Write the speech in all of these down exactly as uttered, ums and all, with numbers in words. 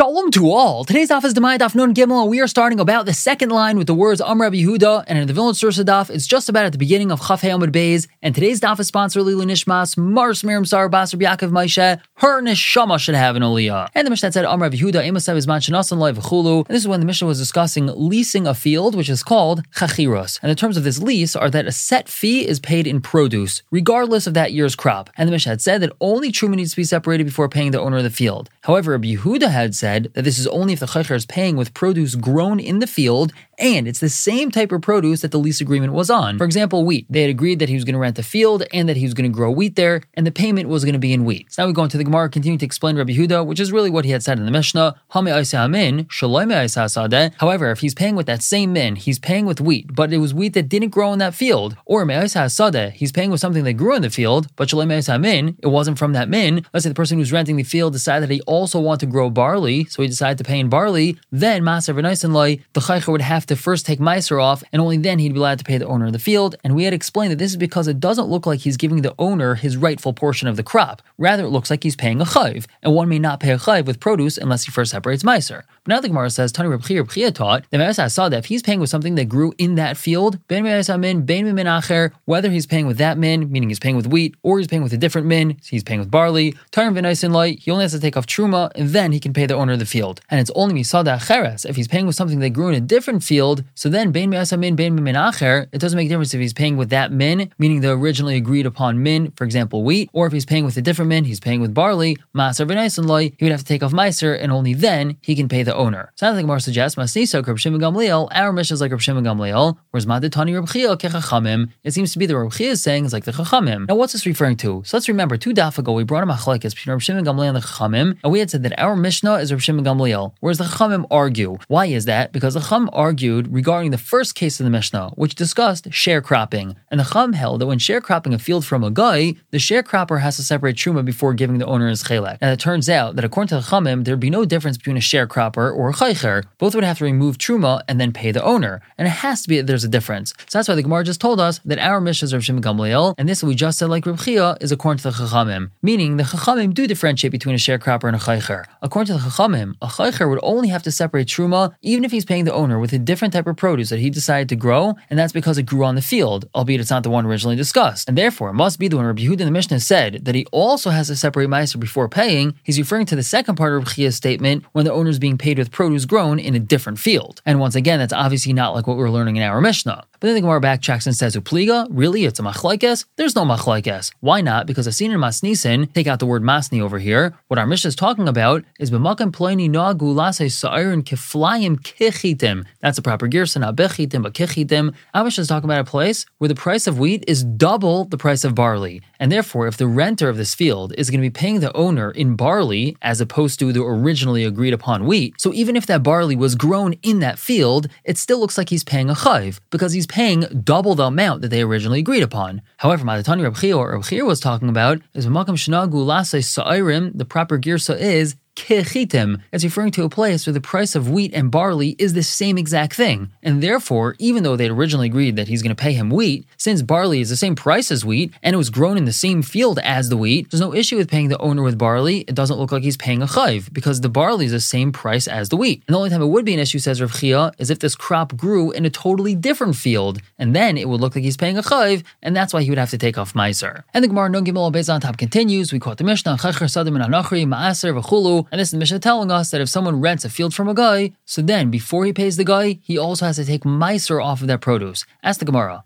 Shalom to all. Today's daf is Demai, Daf Nun Gimel, and we are starting about the second line with the words Amrav Yehuda, and in the Vilna Tursadaf, it's just about at the beginning of Chafei Amud Bais, and today's daf is sponsored by Lulnisshmas, Marz Miriam Sarbas, Rabbi Yochanan, her neshama should have an aliyah. And the Mishnah said Amrav Yehuda, Emasav is man shenasan loy v'chulu, and this is when the Mishnah was discussing leasing a field, which is called chachiros. And the terms of this lease are that a set fee is paid in produce, regardless of that year's crop. And the Mishnah had said that only Truma needs to be separated before paying the owner of the field. However, Rabbi Yehuda had said that this is only if the Chaycher is paying with produce grown in the field, and it's the same type of produce that the lease agreement was on. For example, wheat. They had agreed that he was going to rent the field and that he was going to grow wheat there, and the payment was going to be in wheat. So now we go into the Gemara, continuing to explain Rabbi Yehuda, which is really what he had said in the Mishnah. However, if he's paying with that same min, he's paying with wheat, but it was wheat that didn't grow in that field, or he's paying with something that grew in the field, but it wasn't from that min. Let's say the person who's renting the field decided that he also wanted to grow barley, so he decided to pay in barley, then Maaser v'Naisen Loi, the Chaycher would have to first take Maeser off, and only then he'd be allowed to pay the owner of the field. And we had explained that this is because it doesn't look like he's giving the owner his rightful portion of the crop. Rather, it looks like he's paying a Chayv, and one may not pay a Chayv with produce unless he first separates Maeser. But now the Gemara says, Tani Reb Chiya, Reb Chiya taught that Maeser saw that if he's paying with something that grew in that field, ben Maeser min, ben min acher, whether he's paying with that min, meaning he's paying with wheat, or he's paying with a different min, so he's paying with barley, Tani v'Naisen Loi, he only has to take off Truma, and then he can pay the owner of the field. And it's only misada cheres, if he's paying with something that grew in a different field, so then bein me'asa min, bein min acher, it doesn't make a difference if he's paying with that min, meaning the originally agreed upon min, for example wheat, or if he's paying with a different min, he's paying with barley, maaser v'naisen loy, he would have to take off maaser, and only then he can pay the owner. So I think Gemara suggests, Masniso, Rabshim and Gamliel, our mission is like Rabshim and Gamliel, whereas Madatani Reb Chiya ke Chachamim, it seems to be the Reb Chiya is saying is like the Chachamim. Now what's this referring to? So let's remember, two daf ago we brought a Machlaikas between Rabshim and Gamliel and the Chachamim, and we had said that our Mishnah is Rabshim and Gamliel, whereas the Chachamim argue. Why is that? Because the Chachamim argued regarding the first case of the Mishnah, which discussed sharecropping. And the Chachamim held that when sharecropping a field from a guy, the sharecropper has to separate Truma before giving the owner his chelek. And it turns out that according to the Chachamim, there'd be no difference between a sharecropper or a Chaycher. Both would have to remove Truma and then pay the owner. And it has to be that there's a difference. So that's why the Gemara just told us that our Mishnah is Rabshim and Gamliel, and this we just said like Reb Chiya is according to the Chachamim, meaning the Chachamim do differentiate between a sharecropper and a Chaycher. According to the Chachamim, a Chaycher would only have to separate Truma even if he's paying the owner with a different type of produce that he decided to grow, and that's because it grew on the field, albeit it's not the one originally discussed. And therefore, it must be the one Rabbi Yehuda in the Mishnah said that he also has to separate Maaser before paying. He's referring to the second part of Reb Chiya's statement when the owner is being paid with produce grown in a different field. And once again, that's obviously not like what we were learning in our Mishnah. But then the Gemara backtracks and says, Upliga? Really? It's a Machlaikas? There's no Machlaikas. Why not? Because I've seen in Masnisen, take out the word Masni over here, what our Mishnah is talking about is B'makam Ploini Nagu Lasei Sa'irin Keflayim Kechitim. That's a proper Girsa, not Bechitim, but Kechitim. Our Mishnah is talking about a place where the price of wheat is double the price of barley. And therefore, if the renter of this field is going to be paying the owner in barley as opposed to the originally agreed upon wheat, so even if that barley was grown in that field, it still looks like he's paying a Chayv because he's paying double the amount that they originally agreed upon. However, Madatani Reb Chiya or Reb Chiya was talking about is Makam Shnagu Lasei Sa'irim, the proper Girsa is Kechitim. It's referring to a place where the price of wheat and barley is the same exact thing. And therefore, even though they'd originally agreed that he's going to pay him wheat, since barley is the same price as wheat and it was grown in the same field as the wheat, there's no issue with paying the owner with barley. It doesn't look like he's paying a chayv because the barley is the same price as the wheat. And the only time it would be an issue, says Reb Chiya, is if this crop grew in a totally different field. And then it would look like he's paying a chayv, and that's why he would have to take off Maeser. And the Gemara Nun Gimel Beis on top continues. We quote the Mishnah, Chachar Sadim and Anachri, Maaser, V'chulu. And this is the Mishnah telling us that if someone rents a field from a guy, so then before he pays the guy, he also has to take Maaser off of that produce. Ask the Gemara,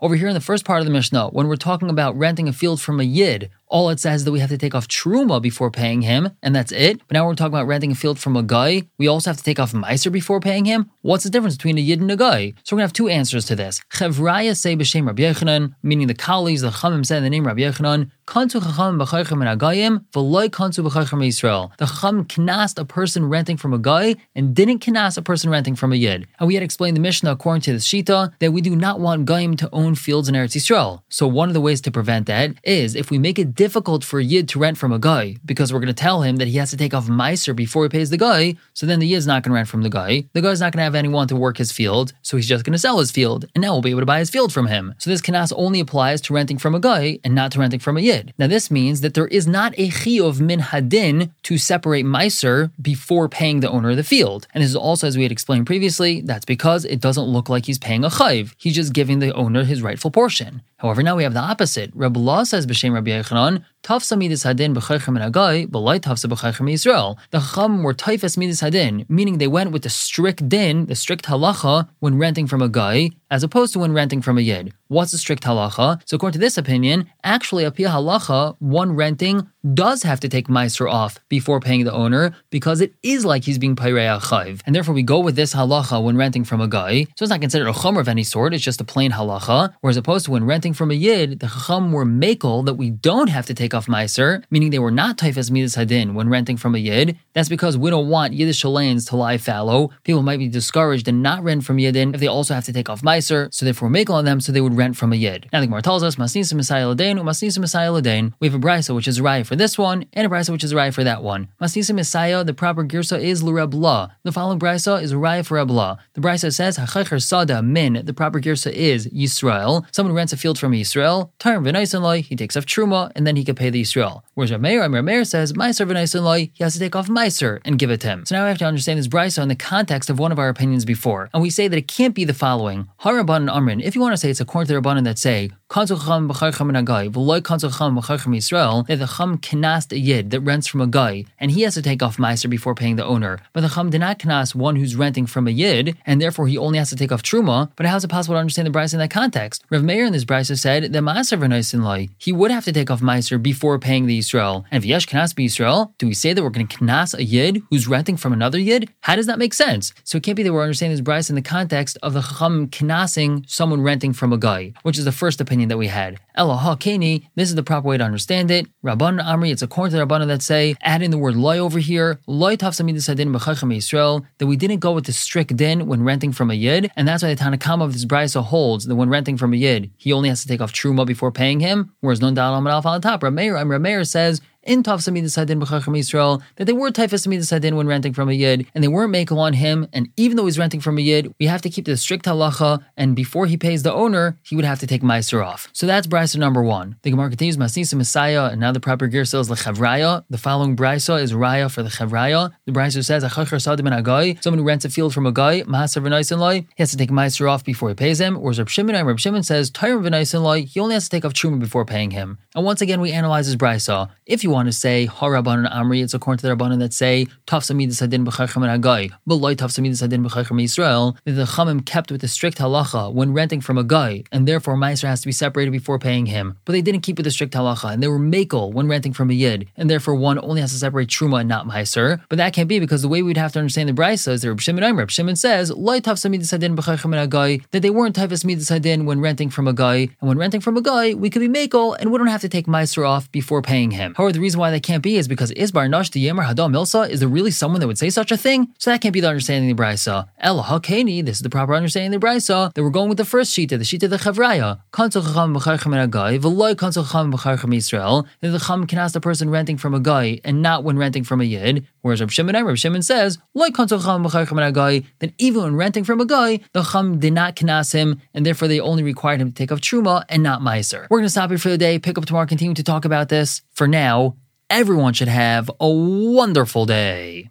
over here in the first part of the Mishnah, when we're talking about renting a field from a Yid, all it says is that we have to take off Truma before paying him, and that's it. But now we're talking about renting a field from a guy, we also have to take off Maaser before paying him. What's the difference between a Yid and a guy? So we're going to have two answers to this. Chavraya say b'shem Rabbi Yochanan, meaning the colleagues, the Chachamim said in the name Rabbi Yochanan, Kansu Chachamim b'chaychem and agayim, v'loi Kansu b'chaychem Yisrael. The Chachamim knast a person renting from a guy, and didn't knast a person renting from a Yid. And we had explained the Mishnah according to the Shita that we do not want Gayim to own fields in Eretz Yisrael. So one of the ways to prevent that is if we make it difficult difficult for a Yid to rent from a guy, because we're going to tell him that he has to take off Maeser before he pays the guy, so then the Yid's not going to rent from the guy. The guy's not going to have anyone to work his field, so he's just going to sell his field, and now we'll be able to buy his field from him. So this kanas only applies to renting from a guy and not to renting from a Yid. Now this means that there is not a chiyuv min Hadin to separate Maeser before paying the owner of the field. And this is also, as we had explained previously, that's because it doesn't look like he's paying a chayv. He's just giving the owner his rightful portion. However, now we have the opposite. Reb Law says b'shem Rabbi Yochanan, Tafsamidis Hadin b'chaycher min hagai, b'lai tafsa b'chaycher min Yisrael. The Chacham were taifas midis hadin, meaning they went with the strict din, the strict halacha, when renting from a guy, as opposed to when renting from a yid. What's the strict halacha? So according to this opinion, actually, apia halacha, one renting does have to take Maeser off before paying the owner, because it is like he's being pairei chayv. And therefore, we go with this halacha when renting from a guy. So it's not considered a chomer of any sort, it's just a plain halacha. Whereas opposed to when renting from a yid, the Chacham were makel that we don't have to take off Maeser, meaning they were not taifas midas hadin when renting from a yid. That's because we don't want Yiddish lands to lie fallow. People might be discouraged and not rent from yidin if they also have to take off Maeser, so therefore makel on them, so they would rent from a yid. Now the Gemara tells us, Masnisa Messiah Ladain, Masnisa Messiah Ladain. We have a Braisa, which is Raya for this one, and a Braisa, which is Raya for that one. Masnisa Messiah, the proper Girsa is L'Rebla. The following Braisa is Raya for Rebla. The Braisa says, Chaycher Sada Min. The proper Girsa is Yisrael. Someone rents a field from Yisrael, Tarim V'Naisan Lai, he takes off Truma, and then he can pay the Yisrael. Whereas Amrav Yehuda says, Maeser V'Naisan Lai, he has to take off Maeser and give it to him. So now we have to understand this Braisa in the context of one of our opinions before, and we say that it can't be the following. Haraban Amrin, if you want to say it's according to the Rabbanan that say, Kansu Chacham b'chaychem min hagai, v'loi Kansu Chacham b'chaychem min Yisrael, that the Chacham canast a Yid that rents from a guy, and he has to take off Maeser before paying the owner. But the Chacham did not canast one who's renting from a Yid, and therefore he only has to take off Truma. But how is it possible to understand the Braisa in that context? Rav Meir in this Braisa said that Maaser v'naisin lai, he would have to take off Maeser before paying the Yisrael. And v'yesh canast b'Yisrael, do we say that we're going to canast a Yid who's renting from another Yid? How does that make sense? So it can't be that we're understanding this Braisa in the context of the Chacham canasing someone renting from a guy, which is the first opinion that we had. Eloha Keni, this is the proper way to understand it. Rabban Amri, it's according to the Rabbanan that say, add in the word loy over here, loy tafsamidis hadin b'chaychem Yisrael, that we didn't go with the strict din when renting from a yid, and that's why the Tanakama of this Braisa holds that when renting from a yid, he only has to take off truma before paying him, whereas non dal amad alf al top. Reb Meir, Reb Meir says, in Tafsamidis Hadin b'chaychem Yisrael, that they were Tafsamidis Hadin when renting from a Yid, and they weren't makel on him, and even though he's renting from a Yid, we have to keep the strict halacha, and before he pays the owner, he would have to take Maeser off. So that's Braisa number one. The Gemara continues, Masnisa Messiah, and now the proper Girsa is Lechavraya. The following Braisa is Raya for the Chavraya. The Braisa says, Achachar Sadim and Agai, someone who rents a field from a guy, Maaser v'naisin lai, he has to take Maeser off before he pays him, whereas Rabshim and Rabshim says, Tyrim v'naisin lai, he only has to take off Truma before paying him. And once again, we analyze this Braisa. If you want to say Harabanan Amri, it's according to the Rabbanan that say Tafsamidis Hadin b'chaychem min hagai, b'loi Tafsamidis Hadin b'chaychem min Yisrael, that the Chachamim kept with the strict halacha when renting from a guy, and therefore Maeser has to be separated before paying him. But they didn't keep with the strict halacha, and they were makel when renting from a yid, and therefore one only has to separate Truma and not Maeser. But that can't be, because the way we'd have to understand the Braisa is that Reb Shimon Reb Shimon says Loi Tafsamidis Hadin b'chaychem min hagai, that they weren't Tafsamidis Hadin when renting from a guy, and when renting from a guy, we could be makel and we don't have to take Maeser off before paying him. However, the reason why that can't be is because Isbar Nash the Yemer Hadam Milsa, is there really someone that would say such a thing? So that can't be the understanding of the Braisa. El Hakani, this is the proper understanding of the Braisa, that we're going with the first Shita, the Shita of the Chavraya. Kansu Chacham b'chaychem min hagai, v'loi Kansu Chacham b'chaychem min Yisrael, that the Chacham can ask the person renting from a guy and not when renting from a Yid. Whereas Reb Shimon Reb Shimon says, Loi Kansu Chacham b'chaychem min hagai, that even when renting from a guy, the Chacham did not knas him, and therefore they only required him to take off Truma and not Maeser. We're going to stop here for the day, pick up tomorrow, continue to talk about this. For now, everyone should have a wonderful day.